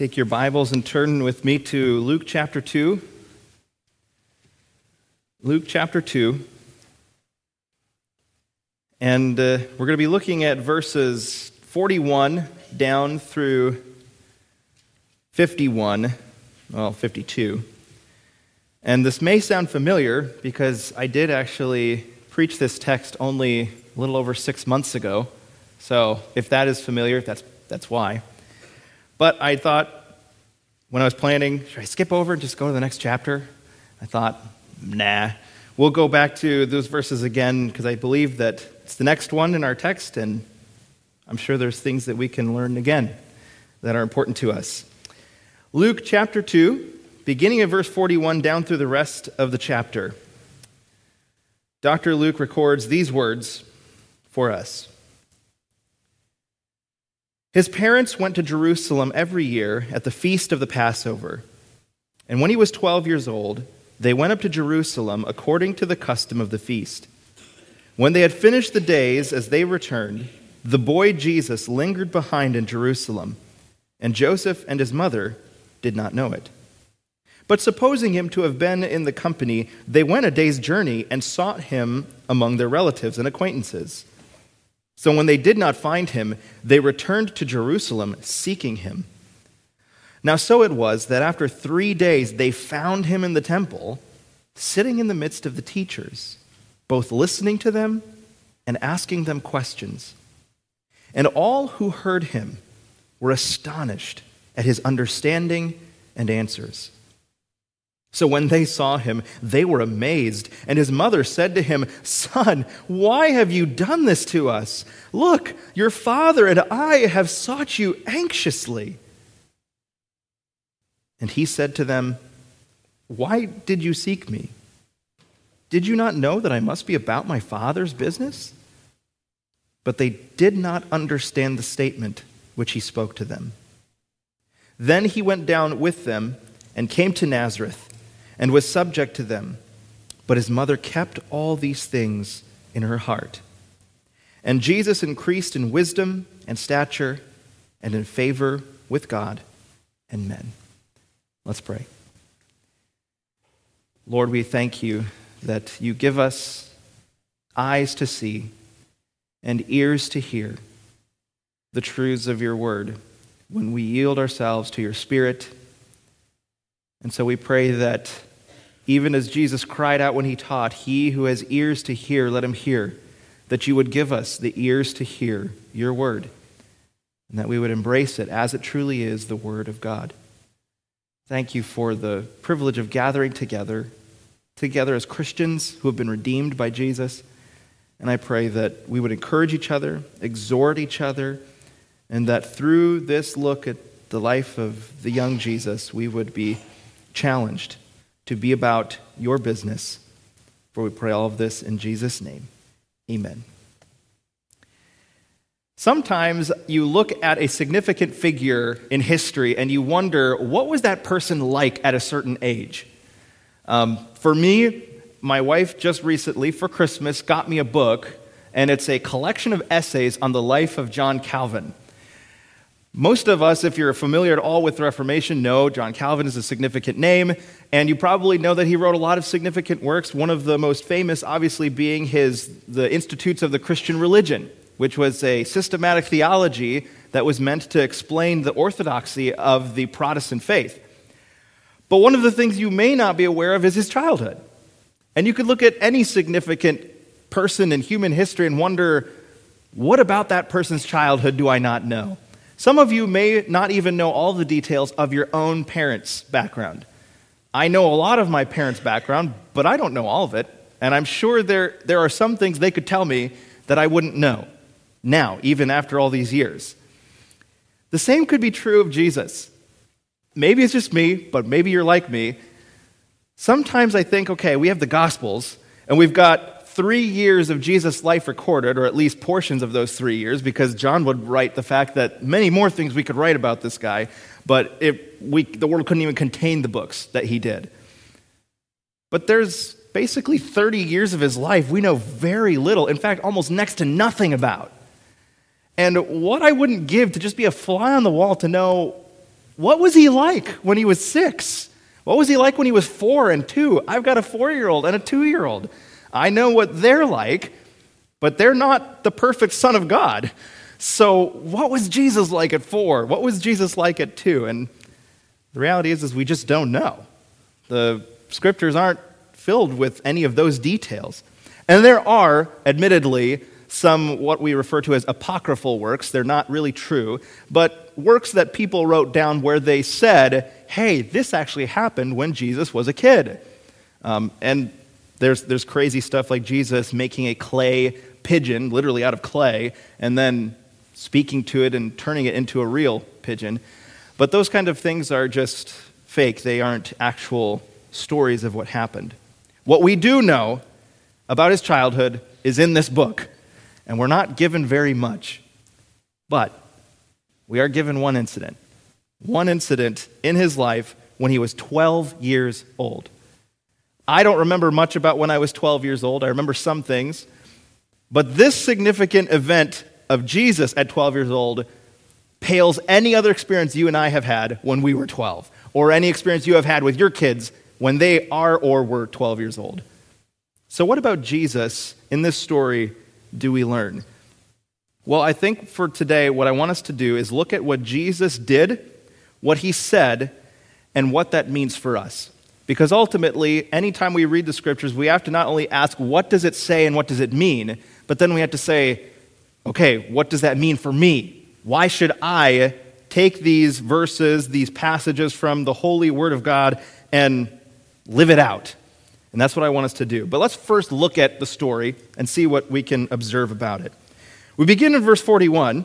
Take your Bibles and turn with me to Luke chapter 2. Luke chapter 2. And we're going to be looking at verses 41 down through 51, well, 52. And this may sound familiar because I did actually preach this text only a little over 6 months ago. So if that is familiar, that's why. But I thought when I was planning, should I skip over and just go to the next chapter? I thought, nah, we'll go back to those verses again because I believe that it's the next one in our text, and I'm sure there's things that we can learn again that are important to us. Luke chapter 2, beginning of verse 41 down through the rest of the chapter. Dr. Luke records these words for us. His parents went to Jerusalem every year at the feast of the Passover. And when he was 12 years old, they went up to Jerusalem according to the custom of the feast. When they had finished the days as they returned, the boy Jesus lingered behind in Jerusalem, and Joseph and his mother did not know it. But supposing him to have been in the company, they went a day's journey and sought him among their relatives and acquaintances. So when they did not find him, they returned to Jerusalem seeking him. Now so it was that after 3 days they found him in the temple, sitting in the midst of the teachers, both listening to them and asking them questions. And all who heard him were astonished at his understanding and answers. So when they saw him, they were amazed, and his mother said to him, "Son, why have you done this to us? Look, your father and I have sought you anxiously." And he said to them, "Why did you seek me? Did you not know that I must be about my father's business?" But they did not understand the statement which he spoke to them. Then he went down with them and came to Nazareth, and was subject to them. But his mother kept all these things in her heart. And Jesus increased in wisdom and stature and in favor with God and men. Let's pray. Lord, we thank you that you give us eyes to see and ears to hear the truths of your word when we yield ourselves to your Spirit. And so we pray that even as Jesus cried out when he taught, "He who has ears to hear, let him hear," that you would give us the ears to hear your word, and that we would embrace it as it truly is, the word of God. Thank you for the privilege of gathering together as Christians who have been redeemed by Jesus. And I pray that we would encourage each other, exhort each other, and that through this look at the life of the young Jesus, we would be challenged to be about your business. For we pray all of this in Jesus' name. Amen. Sometimes you look at a significant figure in history and you wonder, what was that person like at a certain age? For me, my wife just recently for Christmas got me a book, and it's a collection of essays on the life of John Calvin. Most of us, if you're familiar at all with the Reformation, know John Calvin is a significant name, and you probably know that he wrote a lot of significant works, one of the most famous obviously being the Institutes of the Christian Religion, which was a systematic theology that was meant to explain the orthodoxy of the Protestant faith. But one of the things you may not be aware of is his childhood. And you could look at any significant person in human history and wonder, what about that person's childhood do I not know? Some of you may not even know all the details of your own parents' background. I know a lot of my parents' background, but I don't know all of it, and I'm sure there are some things they could tell me that I wouldn't know now, even after all these years. The same could be true of Jesus. Maybe it's just me, but maybe you're like me. Sometimes I think, okay, we have the Gospels, and we've got 3 years of Jesus' life recorded, or at least portions of those 3 years, because John would write the fact that many more things we could write about this guy, but the world couldn't even contain the books that he did. But there's basically 30 years of his life we know very little, in fact, almost next to nothing about. And what I wouldn't give to just be a fly on the wall to know What was he like when he was 6? What was he like when he was 4 and 2? I've got a 4-year-old and a 2-year-old. I know what they're like, but they're not the perfect Son of God. So what was Jesus like at 4? What was Jesus like at 2? And the reality is we just don't know. The scriptures aren't filled with any of those details. And there are, admittedly, some what we refer to as apocryphal works. They're not really true, but works that people wrote down where they said, hey, this actually happened when Jesus was a kid. And there's crazy stuff like Jesus making a clay pigeon, literally out of clay, and then speaking to it and turning it into a real pigeon. But those kind of things are just fake. They aren't actual stories of what happened. What we do know about his childhood is in this book. And we're not given very much, but we are given one incident in his life when he was 12 years old. I don't remember much about when I was 12 years old. I remember some things, but this significant event of Jesus at 12 years old pales any other experience you and I have had when we were 12, or any experience you have had with your kids when they are or were 12 years old. So what about Jesus in this story do we learn? Well, I think for today, what I want us to do is look at what Jesus did, what he said, and what that means for us. Because ultimately, anytime we read the scriptures, we have to not only ask, what does it say and what does it mean? But then we have to say, okay, what does that mean for me? Why should I take these verses, these passages from the holy word of God and live it out? And that's what I want us to do. But let's first look at the story and see what we can observe about it. We begin in verse 41,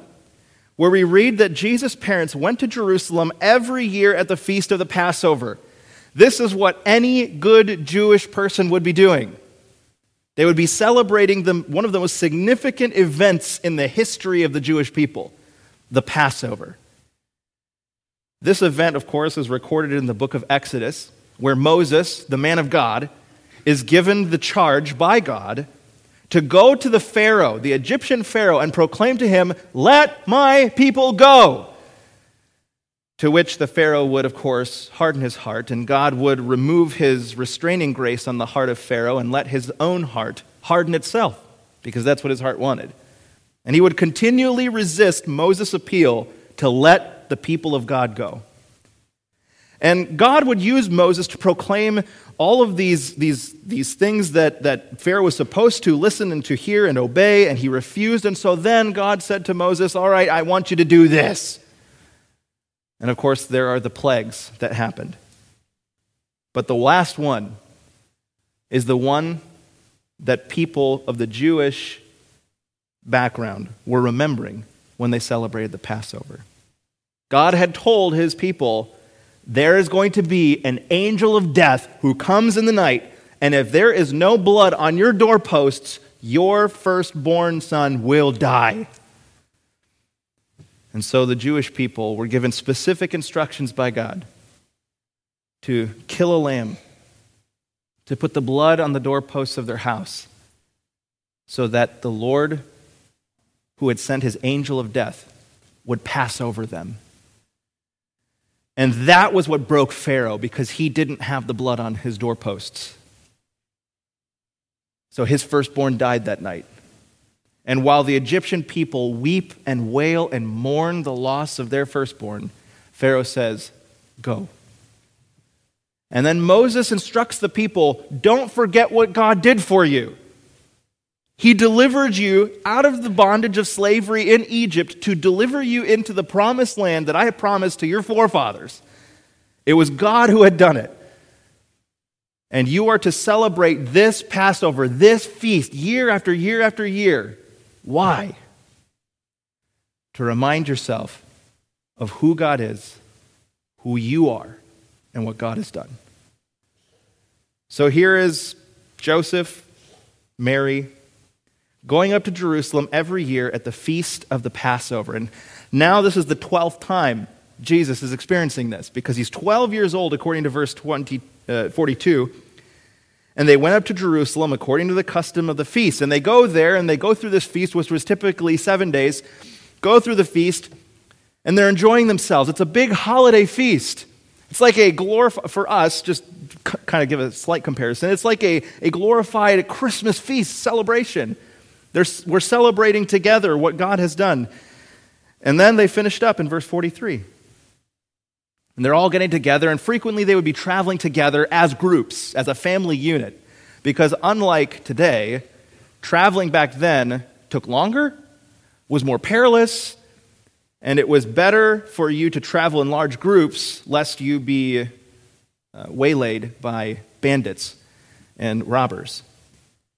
where we read that Jesus' parents went to Jerusalem every year at the feast of the Passover. This is what any good Jewish person would be doing. They would be celebrating one of the most significant events in the history of the Jewish people, the Passover. This event, of course, is recorded in the book of Exodus, where Moses, the man of God, is given the charge by God to go to the Pharaoh, the Egyptian Pharaoh, and proclaim to him, "Let my people go." To which the Pharaoh would, of course, harden his heart, and God would remove his restraining grace on the heart of Pharaoh and let his own heart harden itself, because that's what his heart wanted. And he would continually resist Moses' appeal to let the people of God go. And God would use Moses to proclaim all of these things that Pharaoh was supposed to listen and to hear and obey, and he refused. And so then God said to Moses, all right, I want you to do this. And of course, there are the plagues that happened. But the last one is the one that people of the Jewish background were remembering when they celebrated the Passover. God had told his people, there is going to be an angel of death who comes in the night, and if there is no blood on your doorposts, your firstborn son will die. And so the Jewish people were given specific instructions by God to kill a lamb, to put the blood on the doorposts of their house, so that the Lord, who had sent his angel of death, would pass over them. And that was what broke Pharaoh, because he didn't have the blood on his doorposts. So his firstborn died that night. And while the Egyptian people weep and wail and mourn the loss of their firstborn, Pharaoh says, go. And then Moses instructs the people, don't forget what God did for you. He delivered you out of the bondage of slavery in Egypt to deliver you into the promised land that I had promised to your forefathers. It was God who had done it. And you are to celebrate this Passover, this feast, year after year after year. Why? To remind yourself of who God is, who you are, and what God has done. So here is Joseph, Mary, going up to Jerusalem every year at the feast of the Passover. And now this is the 12th time Jesus is experiencing this, because he's 12 years old, according to verse 42. And they went up to Jerusalem according to the custom of the feast. And they go there, and they go through this feast, which was typically 7 days, go through the feast, and they're enjoying themselves. It's a big holiday feast. It's like a glorified, for us, just kind of give a slight comparison, it's like a glorified Christmas feast celebration. We're celebrating together what God has done. And then they finished up in verse 43. And they're all getting together, and frequently they would be traveling together as groups, as a family unit. Because unlike today, traveling back then took longer, was more perilous, and it was better for you to travel in large groups lest you be waylaid by bandits and robbers.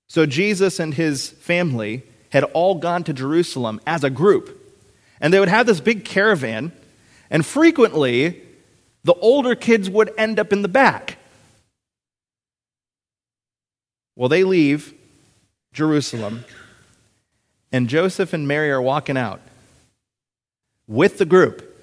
So Jesus and his family had all gone to Jerusalem as a group. And they would have this big caravan, and frequently the older kids would end up in the back. Well, they leave Jerusalem, and Joseph and Mary are walking out with the group,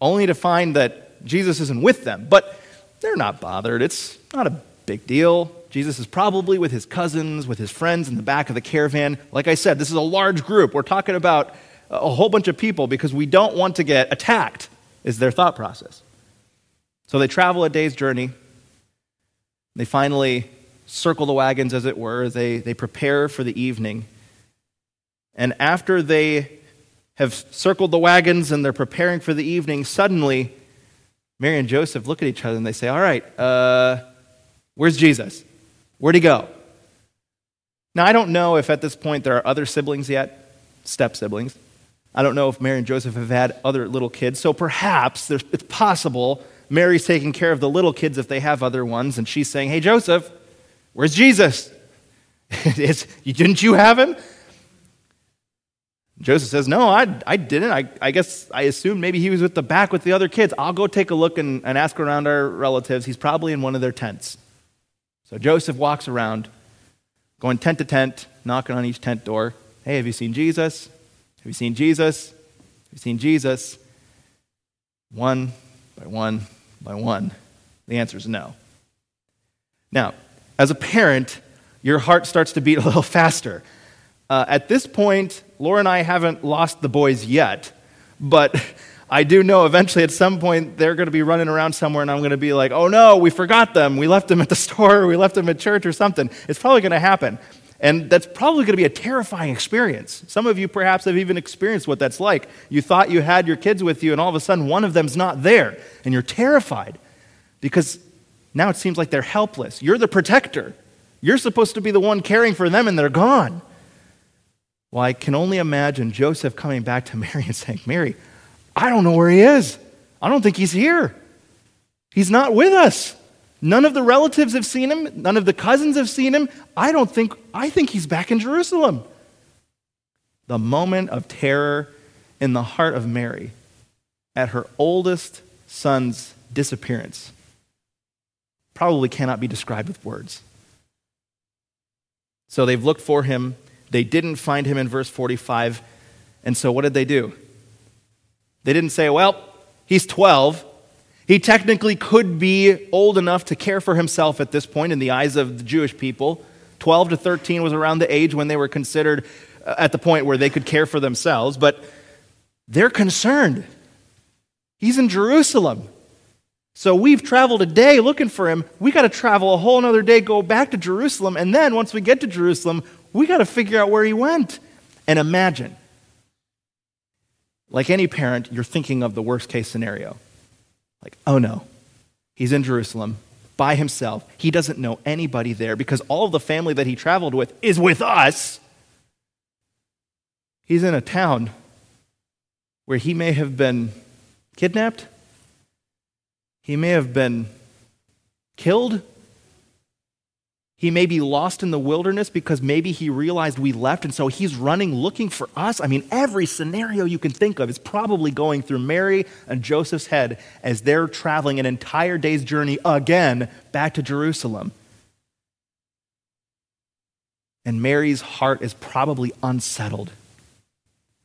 only to find that Jesus isn't with them. But they're not bothered. It's not a big deal. Jesus is probably with his cousins, with his friends in the back of the caravan. Like I said, this is a large group. We're talking about a whole bunch of people because we don't want to get attacked, is their thought process. So they travel a day's journey. They finally circle the wagons, as it were. They prepare for the evening. And after they have circled the wagons and they're preparing for the evening, suddenly Mary and Joseph look at each other and they say, all right, where's Jesus? Where'd he go? Now, I don't know if at this point there are other siblings yet, step-siblings. I don't know if Mary and Joseph have had other little kids, so perhaps it's possible Mary's taking care of the little kids if they have other ones, and she's saying, hey, Joseph, where's Jesus? Didn't you have him? Joseph says, no, I didn't. I guess I assumed maybe he was with the back with the other kids. I'll go take a look and ask around our relatives. He's probably in one of their tents. So Joseph walks around, going tent to tent, knocking on each tent door. Hey, have you seen Jesus? Have you seen Jesus? Have you seen Jesus? One by one by one. The answer is no. Now, as a parent, your heart starts to beat a little faster. At this point, Laura and I haven't lost the boys yet, but I do know eventually at some point they're going to be running around somewhere and I'm going to be like, oh no, we forgot them. We left them at the store, or we left them at church or something. It's probably going to happen. And that's probably going to be a terrifying experience. Some of you perhaps have even experienced what that's like. You thought you had your kids with you and all of a sudden one of them's not there and you're terrified because now it seems like they're helpless. You're the protector. You're supposed to be the one caring for them and they're gone. Well, I can only imagine Joseph coming back to Mary and saying, Mary, I don't know where he is. I don't think he's here. He's not with us. None of the relatives have seen him. None of the cousins have seen him. I think he's back in Jerusalem. The moment of terror in the heart of Mary at her oldest son's disappearance probably cannot be described with words. So they've looked for him. They didn't find him in verse 45. And so what did they do? They didn't say, well, he's 12. He technically could be old enough to care for himself at this point in the eyes of the Jewish people. 12 to 13 was around the age when they were considered at the point where they could care for themselves. But they're concerned. He's in Jerusalem. So we've traveled a day looking for him. We got to travel a whole another day, go back to Jerusalem. And then once we get to Jerusalem, we got to figure out where he went. And imagine, like any parent, you're thinking of the worst case scenario. Like, oh no, he's in Jerusalem by himself. He doesn't know anybody there because all of the family that he traveled with is with us. He's in a town where he may have been kidnapped. He may have been killed. He may be lost in the wilderness because maybe he realized we left, and so he's running looking for us. I mean, every scenario you can think of is probably going through Mary and Joseph's head as they're traveling an entire day's journey again back to Jerusalem. And Mary's heart is probably unsettled.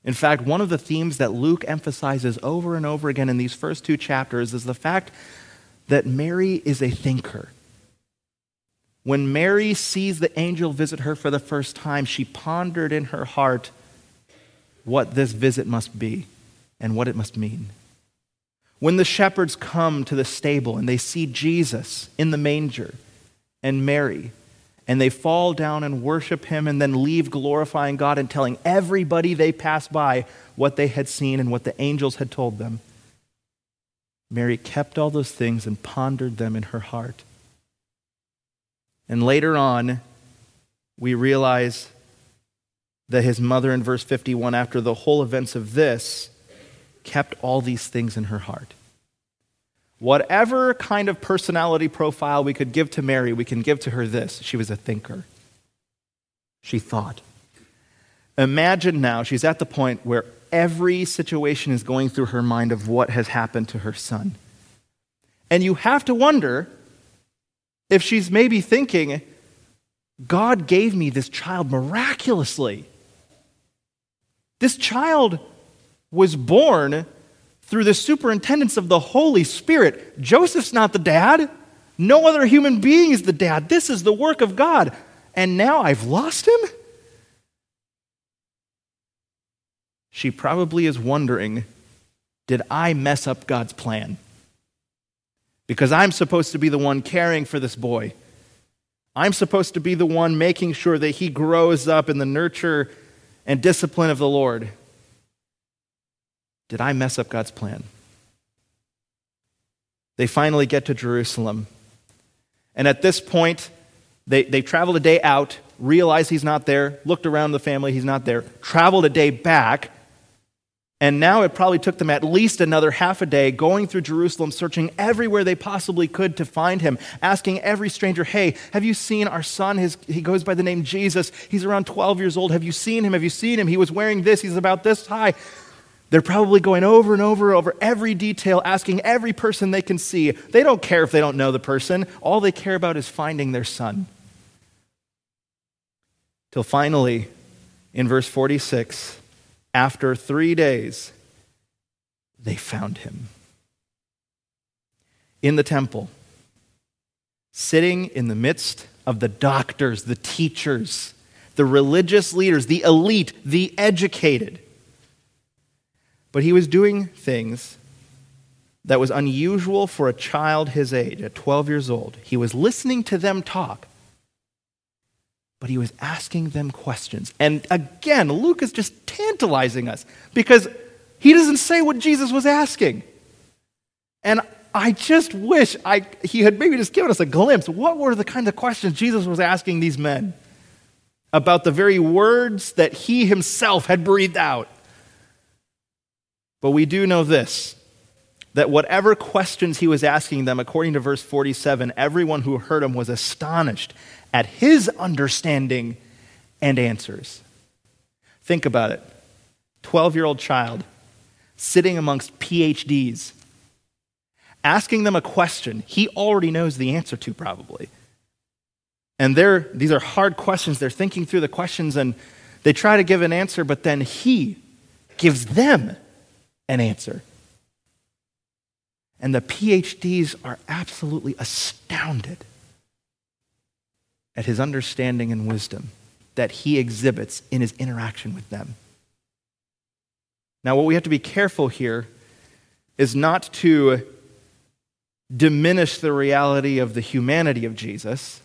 In fact, one of the themes that Luke emphasizes over and over again in these first two chapters is the fact that Mary is a thinker. When Mary sees the angel visit her for the first time, she pondered in her heart what this visit must be. and what it must mean. When the shepherds come to the stable and they see Jesus in the manger and Mary, and they fall down and worship him and then leave glorifying God and telling everybody they pass by what they had seen and what the angels had told them, Mary kept all those things and pondered them in her heart. And later on, we realize that his mother, in verse 51, after the whole events of this, kept all these things in her heart. Whatever kind of personality profile we could give to Mary, we can give to her this. She was a thinker. She thought. Imagine now she's at the point where every situation is going through her mind of what has happened to her son. And you have to wonder if she's maybe thinking, God gave me this child miraculously. This child was born through the superintendence of the Holy Spirit. Joseph's not the dad. No other human being is the dad. This is the work of God. And now I've lost him? She probably is wondering, did I mess up God's plan? Because I'm supposed to be the one caring for this boy. I'm supposed to be the one making sure that he grows up in the nurture and discipline of the Lord. Did I mess up God's plan? They finally get to Jerusalem. And at this point, they traveled a day out, realized he's not there, looked around the family, he's not there, traveled a day back, and now it probably took them at least another half a day going through Jerusalem, searching everywhere they possibly could to find him, asking every stranger, hey, have you seen our son? He goes by the name Jesus. He's around 12 years old. Have you seen him? Have you seen him? He was wearing this. He's about this high. They're probably going over and over every detail, asking every person they can see. They don't care if they don't know the person. All they care about is finding their son. Till finally, in verse 46, after 3 days, they found him. In the temple, sitting in the midst of the doctors, the teachers, the religious leaders, the elite, the educated. But he was doing things that was unusual for a child his age, at 12 years old. He was listening to them talk, but he was asking them questions. And again, Luke is just tantalizing us because he doesn't say what Jesus was asking. And I just wish he had maybe just given us a glimpse. What were the kinds of questions Jesus was asking these men about the very words that he himself had breathed out? But we do know this, that whatever questions he was asking them, according to verse 47, everyone who heard him was astonished at his understanding and answers. Think about it. 12-year-old child sitting amongst PhDs, asking them a question he already knows the answer to probably. And these are hard questions. They're thinking through the questions and they try to give an answer, but then he gives them an answer. And the PhDs are absolutely astounded at his understanding and wisdom that he exhibits in his interaction with them. Now, what we have to be careful here is not to diminish the reality of the humanity of Jesus,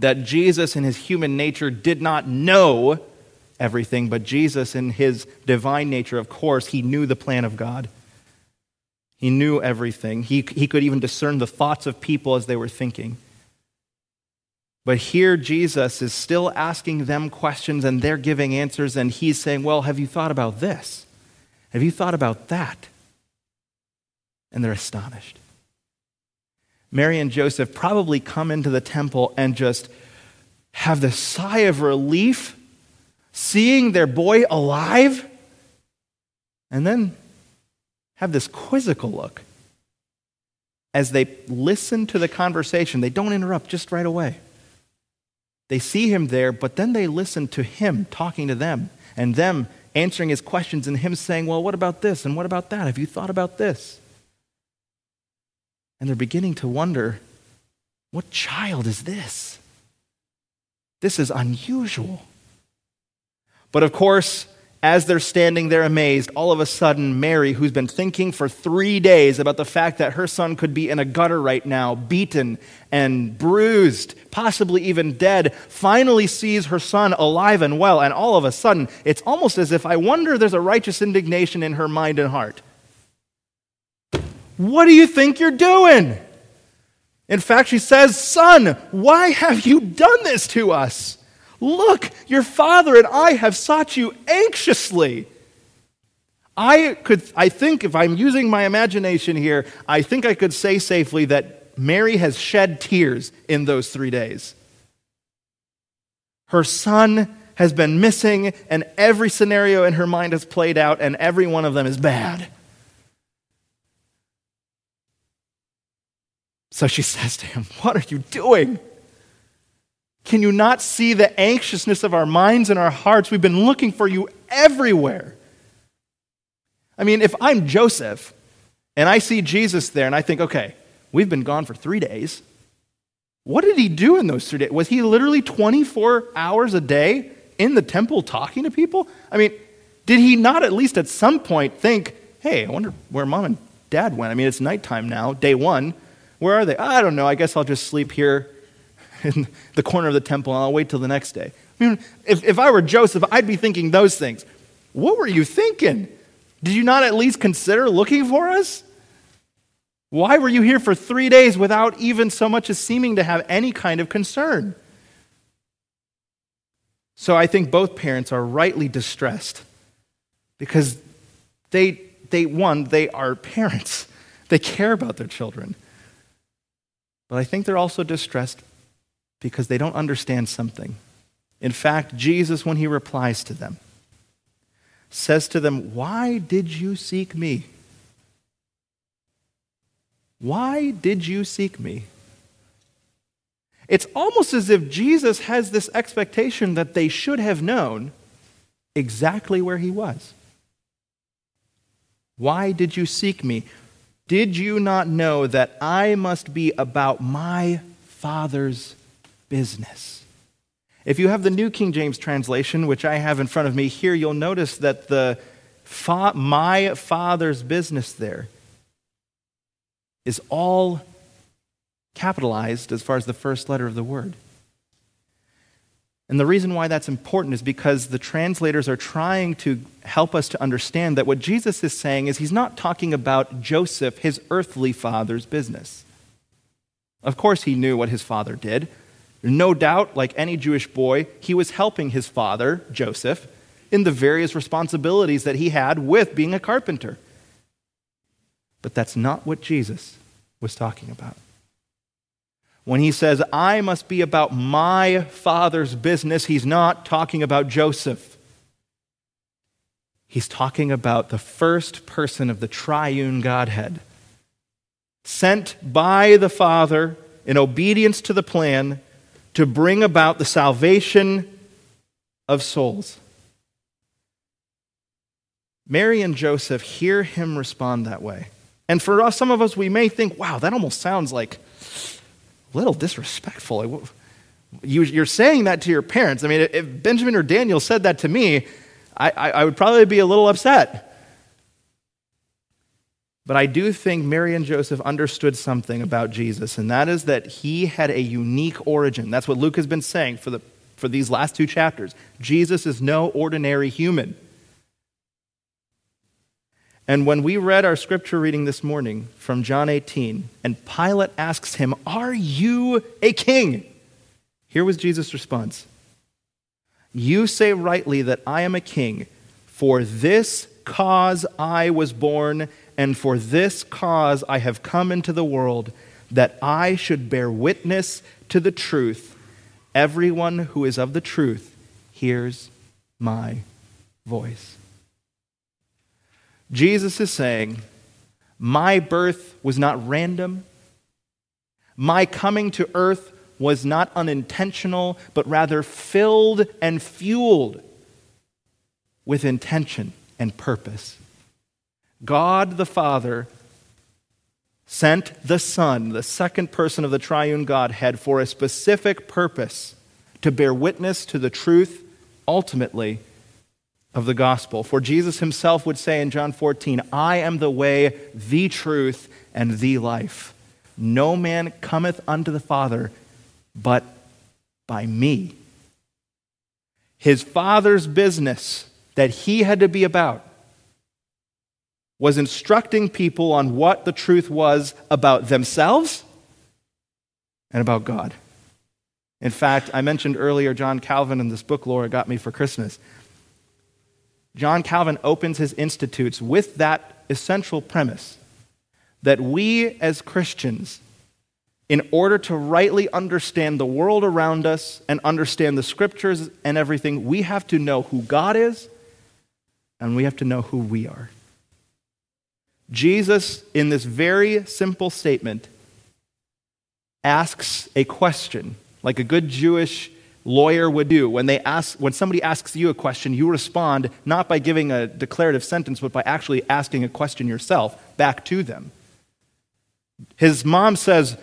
that Jesus in his human nature did not know everything, but Jesus in his divine nature, of course, he knew the plan of God. He knew everything. He could even discern the thoughts of people as they were thinking. But here Jesus is still asking them questions and they're giving answers and he's saying, well, have you thought about this? Have you thought about that? And they're astonished. Mary and Joseph probably come into the temple and just have this sigh of relief seeing their boy alive, and then have this quizzical look as they listen to the conversation. They don't interrupt just right away. They see him there, but then they listen to him talking to them and them answering his questions and him saying, well, what about this and what about that? Have you thought about this? And they're beginning to wonder, what child is this? This is unusual. But of course, As they're standing there amazed, all of a sudden, Mary, who's been thinking for 3 days about the fact that her son could be in a gutter right now, beaten and bruised, possibly even dead, finally sees her son alive and well, and all of a sudden, it's almost as if, I wonder, there's a righteous indignation in her mind and heart. What do you think you're doing? In fact, she says, "Son, why have you done this to us? Look, your father and I have sought you anxiously." I think, if I'm using my imagination here, I think I could say safely that Mary has shed tears in those 3 days. Her son has been missing, and every scenario in her mind has played out, and every one of them is bad. So she says to him, "What are you doing? Can you not see the anxiousness of our minds and our hearts? We've been looking for you everywhere." I mean, if I'm Joseph and I see Jesus there and I think, okay, we've been gone for 3 days. What did he do in those 3 days? Was he literally 24 hours a day in the temple talking to people? I mean, did he not at least at some point think, hey, I wonder where mom and dad went? I mean, it's nighttime now, day one. Where are they? I don't know. I guess I'll just sleep here in the corner of the temple, and I'll wait till the next day. I mean, if I were Joseph, I'd be thinking those things. What were you thinking? Did you not at least consider looking for us? Why were you here for 3 days without even so much as seeming to have any kind of concern? So I think both parents are rightly distressed because they are parents. They care about their children. But I think they're also distressed because they don't understand something. In fact, Jesus, when he replies to them, says to them, "Why did you seek me? Why did you seek me?" It's almost as if Jesus has this expectation that they should have known exactly where he was. Why did you seek me? Did you not know that I must be about my Father's business? If you have the New King James translation, which I have in front of me here, you'll notice that the "my Father's business" there is all capitalized as far as the first letter of the word. And the reason why that's important is because the translators are trying to help us to understand that what Jesus is saying is he's not talking about Joseph, his earthly father's business. Of course he knew what his father did. No doubt, like any Jewish boy, he was helping his father, Joseph, in the various responsibilities that he had with being a carpenter. But that's not what Jesus was talking about. When he says, "I must be about my Father's business," he's not talking about Joseph. He's talking about the first person of the Triune Godhead, sent by the Father in obedience to the plan to bring about the salvation of souls. Mary and Joseph hear him respond that way. And for us, some of us, we may think, wow, that almost sounds like little disrespectful. You're saying that to your parents. I mean, if Benjamin or Daniel said that to me, I would probably be a little upset. But I do think Mary and Joseph understood something about Jesus, and that is that he had a unique origin. That's what Luke has been saying for these last two chapters. Jesus is no ordinary human. And when we read our scripture reading this morning from John 18, and Pilate asks him, "Are you a king?" Here was Jesus' response. "You say rightly that I am a king. For this cause I was born, and for this cause I have come into the world, that I should bear witness to the truth. Everyone who is of the truth hears my voice." Jesus is saying, my birth was not random. My coming to earth was not unintentional, but rather filled and fueled with intention and purpose. God the Father sent the Son, the second person of the Triune Godhead, for a specific purpose, to bear witness to the truth, ultimately, of the gospel. For Jesus himself would say in John 14, "I am the way, the truth, and the life. No man cometh unto the Father but by me." His Father's business that he had to be about was instructing people on what the truth was about themselves and about God. In fact, I mentioned earlier John Calvin in this book Laura got me for Christmas. John Calvin opens his Institutes with that essential premise that we as Christians, in order to rightly understand the world around us and understand the scriptures and everything, we have to know who God is and we have to know who we are. Jesus, in this very simple statement, asks a question like a good Jewish lawyer would do. When somebody asks you a question, you respond not by giving a declarative sentence, but by actually asking a question yourself back to them. His mom says,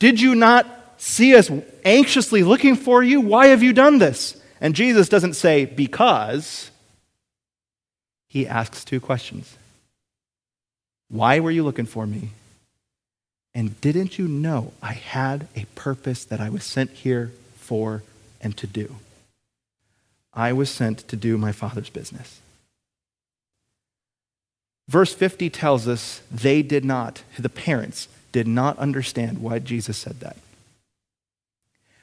"Did you not see us anxiously looking for you? Why have you done this?" And Jesus doesn't say, "Because." He asks two questions. "Why were you looking for me? And didn't you know I had a purpose that I was sent here for and to do? I was sent to do my Father's business." Verse 50 tells us the parents did not understand why Jesus said that.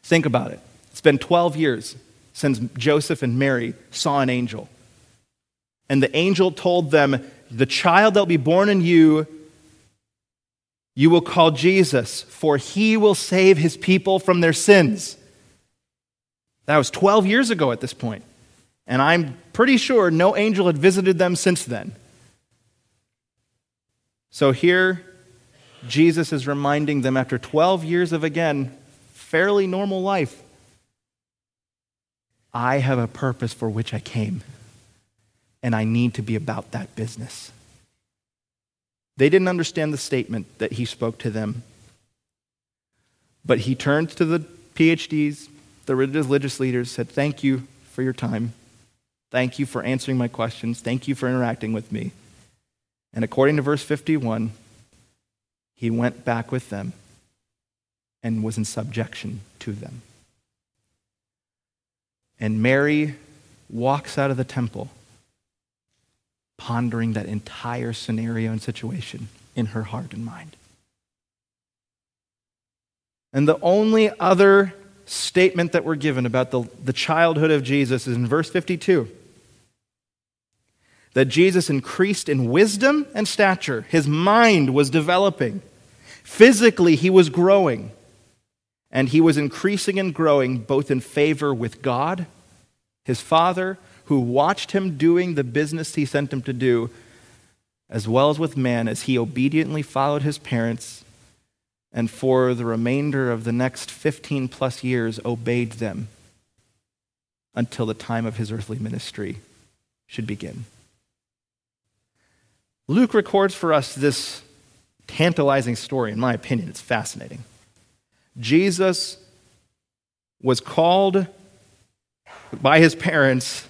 Think about it. It's been 12 years since Joseph and Mary saw an angel. And the angel told them, "The child that will be born in you, you will call Jesus, for he will save his people from their sins." That was 12 years ago at this point. And I'm pretty sure no angel had visited them since then. So here, Jesus is reminding them after 12 years of, again, fairly normal life, "I have a purpose for which I came. And I need to be about that business." They didn't understand the statement that he spoke to them. But he turned to the PhDs, the religious leaders, said, "Thank you for your time. Thank you for answering my questions. Thank you for interacting with me." And according to verse 51, he went back with them and was in subjection to them. And Mary walks out of the temple pondering that entire scenario and situation in her heart and mind. And the only other statement that we're given about the childhood of Jesus is in verse 52, that Jesus increased in wisdom and stature. His mind was developing. Physically, he was growing. And he was increasing and growing both in favor with God, his Father, who watched him doing the business he sent him to do, as well as with man, as he obediently followed his parents and for the remainder of the next 15 plus years obeyed them until the time of his earthly ministry should begin. Luke records for us this tantalizing story. In my opinion, it's fascinating. Jesus was called by his parents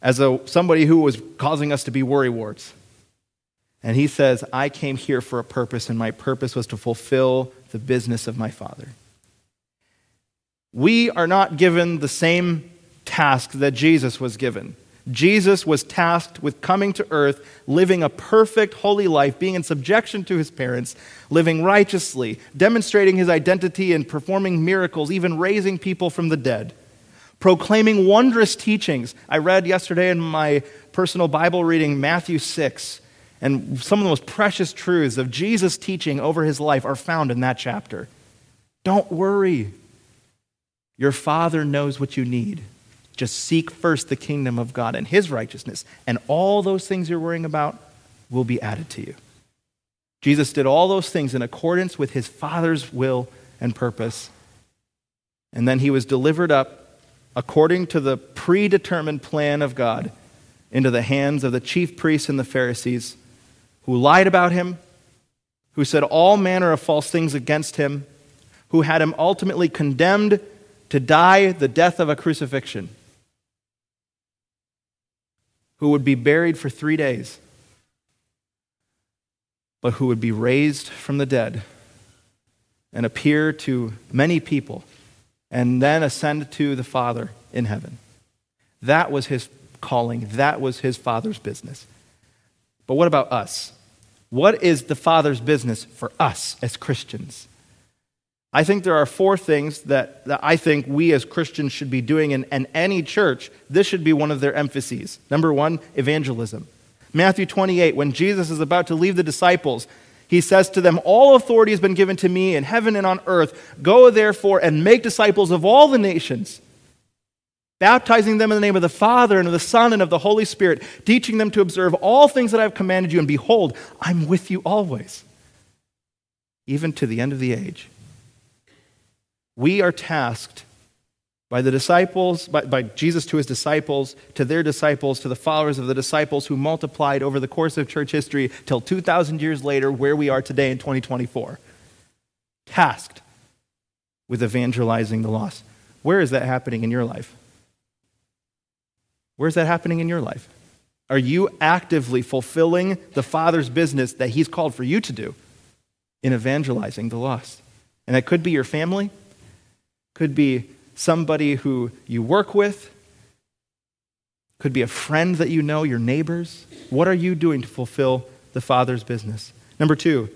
as somebody who was causing us to be worrywarts. And he says, "I came here for a purpose, and my purpose was to fulfill the business of my Father." We are not given the same task that Jesus was given. Jesus was tasked with coming to earth, living a perfect, holy life, being in subjection to his parents, living righteously, demonstrating his identity and performing miracles, even raising people from the dead, proclaiming wondrous teachings. I read yesterday in my personal Bible reading Matthew 6, and some of the most precious truths of Jesus' teaching over his life are found in that chapter. Don't worry. Your Father knows what you need. Just seek first the kingdom of God and his righteousness, and all those things you're worrying about will be added to you. Jesus did all those things in accordance with his Father's will and purpose, and then he was delivered up according to the predetermined plan of God, into the hands of the chief priests and the Pharisees, who lied about him, who said all manner of false things against him, who had him ultimately condemned to die the death of a crucifixion. who would be buried for 3 days, but who would be raised from the dead and appear to many people and then ascend to the Father in heaven. That was his calling. That was his Father's business. But what about us? What is the Father's business for us as Christians? I think there are 4 things that I think we as Christians should be doing, and any church, this should be one of their emphases. Number 1, evangelism. Matthew 28, when Jesus is about to leave the disciples, he says to them, "All authority has been given to me in heaven and on earth. Go therefore and make disciples of all the nations, baptizing them in the name of the Father and of the Son and of the Holy Spirit, teaching them to observe all things that I have commanded you, and behold, I'm with you always, even to the end of the age." We are tasked by the disciples, by Jesus to his disciples, to their disciples, to the followers of the disciples who multiplied over the course of church history till 2,000 years later, where we are today in 2024. Tasked with evangelizing the lost. Where is that happening in your life? Where is that happening in your life? Are you actively fulfilling the Father's business that he's called for you to do in evangelizing the lost? And that could be your family, could be somebody who you work with, could be a friend that you know, your neighbors. What are you doing to fulfill the Father's business? Number 2,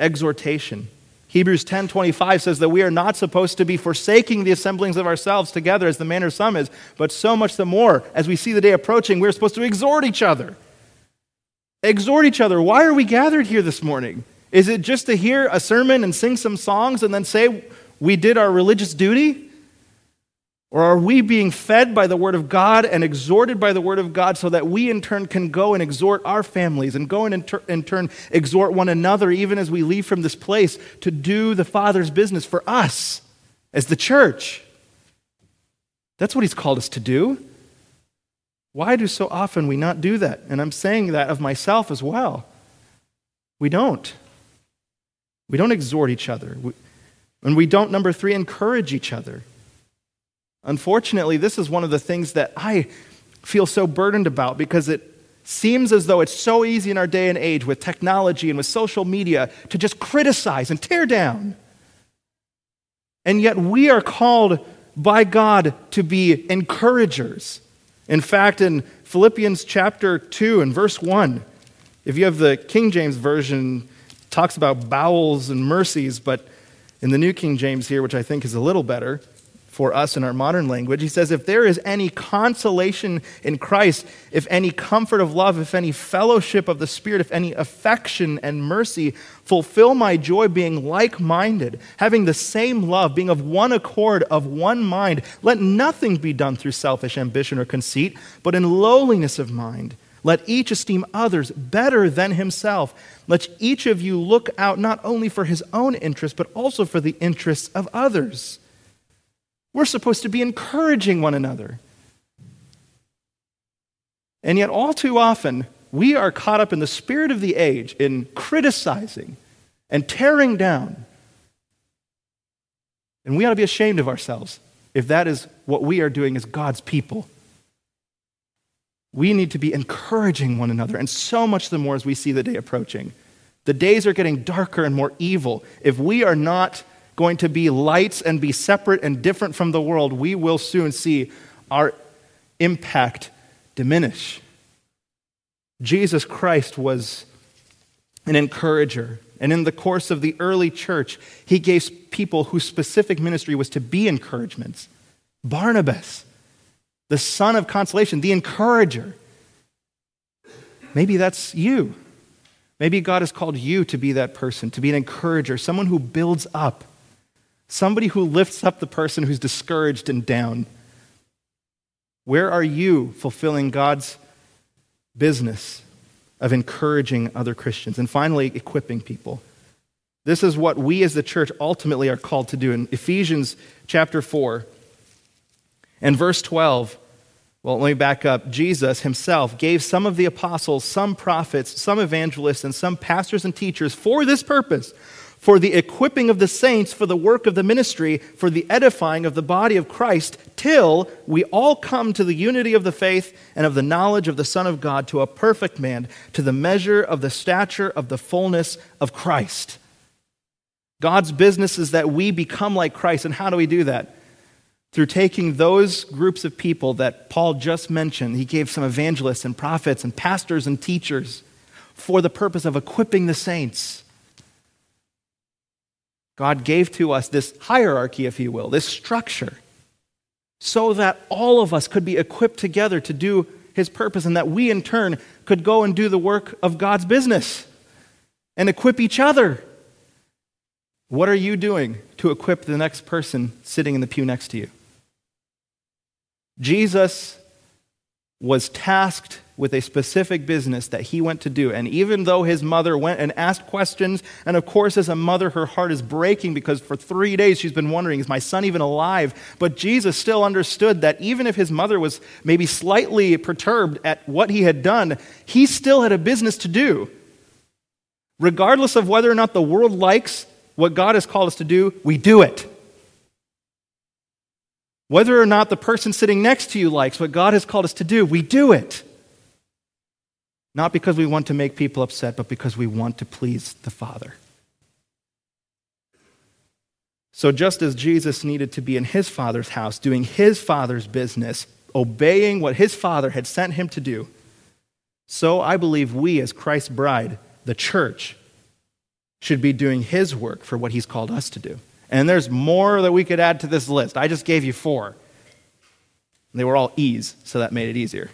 exhortation. Hebrews 10:25 says that we are not supposed to be forsaking the assemblings of ourselves together as the manner of some is, but so much the more as we see the day approaching, we're supposed to exhort each other. Exhort each other. Why are we gathered here this morning? Is it just to hear a sermon and sing some songs and then say we did our religious duty? Or are we being fed by the Word of God and exhorted by the Word of God so that we in turn can go and exhort our families and go and in turn exhort one another even as we leave from this place to do the Father's business for us as the church? That's what he's called us to do. Why do so often we not do that? And I'm saying that of myself as well. We don't. We don't exhort each other. And we don't, number 3, encourage each other. Unfortunately, this is one of the things that I feel so burdened about because it seems as though it's so easy in our day and age with technology and with social media to just criticize and tear down. And yet we are called by God to be encouragers. In fact, in Philippians chapter 2 and verse 1, if you have the King James Version, it talks about bowels and mercies, but in the New King James here, which I think is a little better for us in our modern language, he says, "If there is any consolation in Christ, if any comfort of love, if any fellowship of the Spirit, if any affection and mercy, fulfill my joy being like-minded, having the same love, being of one accord, of one mind. Let nothing be done through selfish ambition or conceit, but in lowliness of mind. Let each esteem others better than himself. Let each of you look out not only for his own interest, but also for the interests of others." We're supposed to be encouraging one another. And yet all too often, we are caught up in the spirit of the age, in criticizing and tearing down. And we ought to be ashamed of ourselves if that is what we are doing as God's people. We need to be encouraging one another, and so much the more as we see the day approaching. The days are getting darker and more evil. If we are not going to be lights and be separate and different from the world, we will soon see our impact diminish. Jesus Christ was an encourager, and in the course of the early church, he gave people whose specific ministry was to be encouragements. Barnabas, the son of consolation, the encourager. Maybe that's you. Maybe God has called you to be that person, to be an encourager, someone who builds up. Somebody who lifts up the person who's discouraged and down. Where are you fulfilling God's business of encouraging other Christians? And finally, equipping people. This is what we as the church ultimately are called to do. In Ephesians chapter 4 and verse 12, well, let me back up. Jesus himself gave some of the apostles, some prophets, some evangelists, and some pastors and teachers for this purpose, for the equipping of the saints, for the work of the ministry, for the edifying of the body of Christ, till we all come to the unity of the faith and of the knowledge of the Son of God, to a perfect man, to the measure of the stature of the fullness of Christ. God's business is that we become like Christ. And how do we do that? Through taking those groups of people that Paul just mentioned. He gave some evangelists and prophets and pastors and teachers for the purpose of equipping the saints. God gave to us this hierarchy, if you will, this structure, so that all of us could be equipped together to do his purpose, and that we in turn could go and do the work of God's business and equip each other. What are you doing to equip the next person sitting in the pew next to you? Jesus was tasked with a specific business that he went to do. And even though his mother went and asked questions, and of course as a mother her heart is breaking because for 3 days she's been wondering, is my son even alive? But Jesus still understood that even if his mother was maybe slightly perturbed at what he had done, he still had a business to do. Regardless of whether or not the world likes what God has called us to do, we do it. Whether or not the person sitting next to you likes what God has called us to do, we do it. Not because we want to make people upset, but because we want to please the Father. So just as Jesus needed to be in his Father's house, doing his Father's business, obeying what his Father had sent him to do, so I believe we as Christ's bride, the church, should be doing his work for what he's called us to do. And there's more that we could add to this list. I just gave you 4. They were all E's, so that made it easier.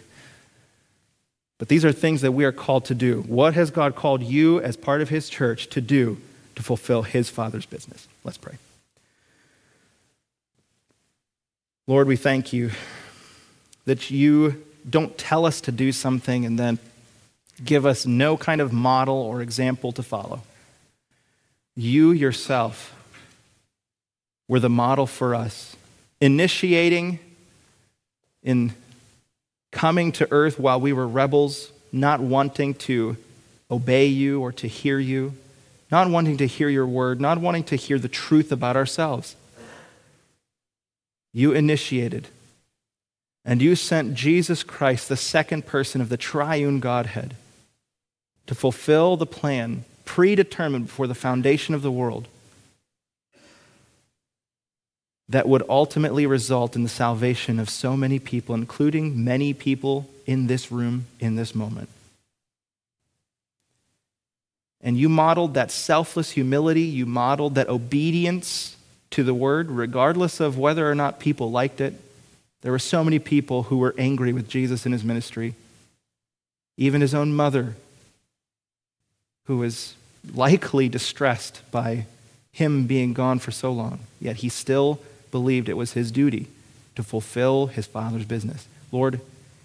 But these are things that we are called to do. What has God called you as part of his church to do to fulfill his Father's business? Let's pray. Lord, we thank you that you don't tell us to do something and then give us no kind of model or example to follow. You yourself were the model for us, initiating in coming to earth while we were rebels, not wanting to obey you or to hear you, not wanting to hear your word, not wanting to hear the truth about ourselves. You initiated, and you sent Jesus Christ, the second person of the Triune Godhead, to fulfill the plan predetermined before the foundation of the world that would ultimately result in the salvation of so many people, including many people in this room in this moment. And you modeled that selfless humility, you modeled that obedience to the word, regardless of whether or not people liked it. There were so many people who were angry with Jesus and his ministry. Even his own mother, who was likely distressed by him being gone for so long, yet he still believed it was his duty to fulfill his Father's business. Lord,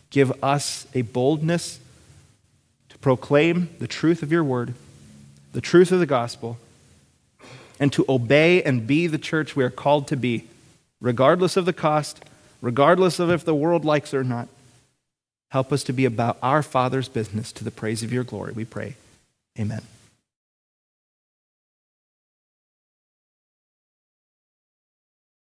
give us a boldness to proclaim the truth of your word, the truth of the gospel, and to obey and be the church we are called to be, regardless of the cost, regardless of if the world likes it or not. Help us to be about our Father's business to the praise of your glory, we pray. Amen.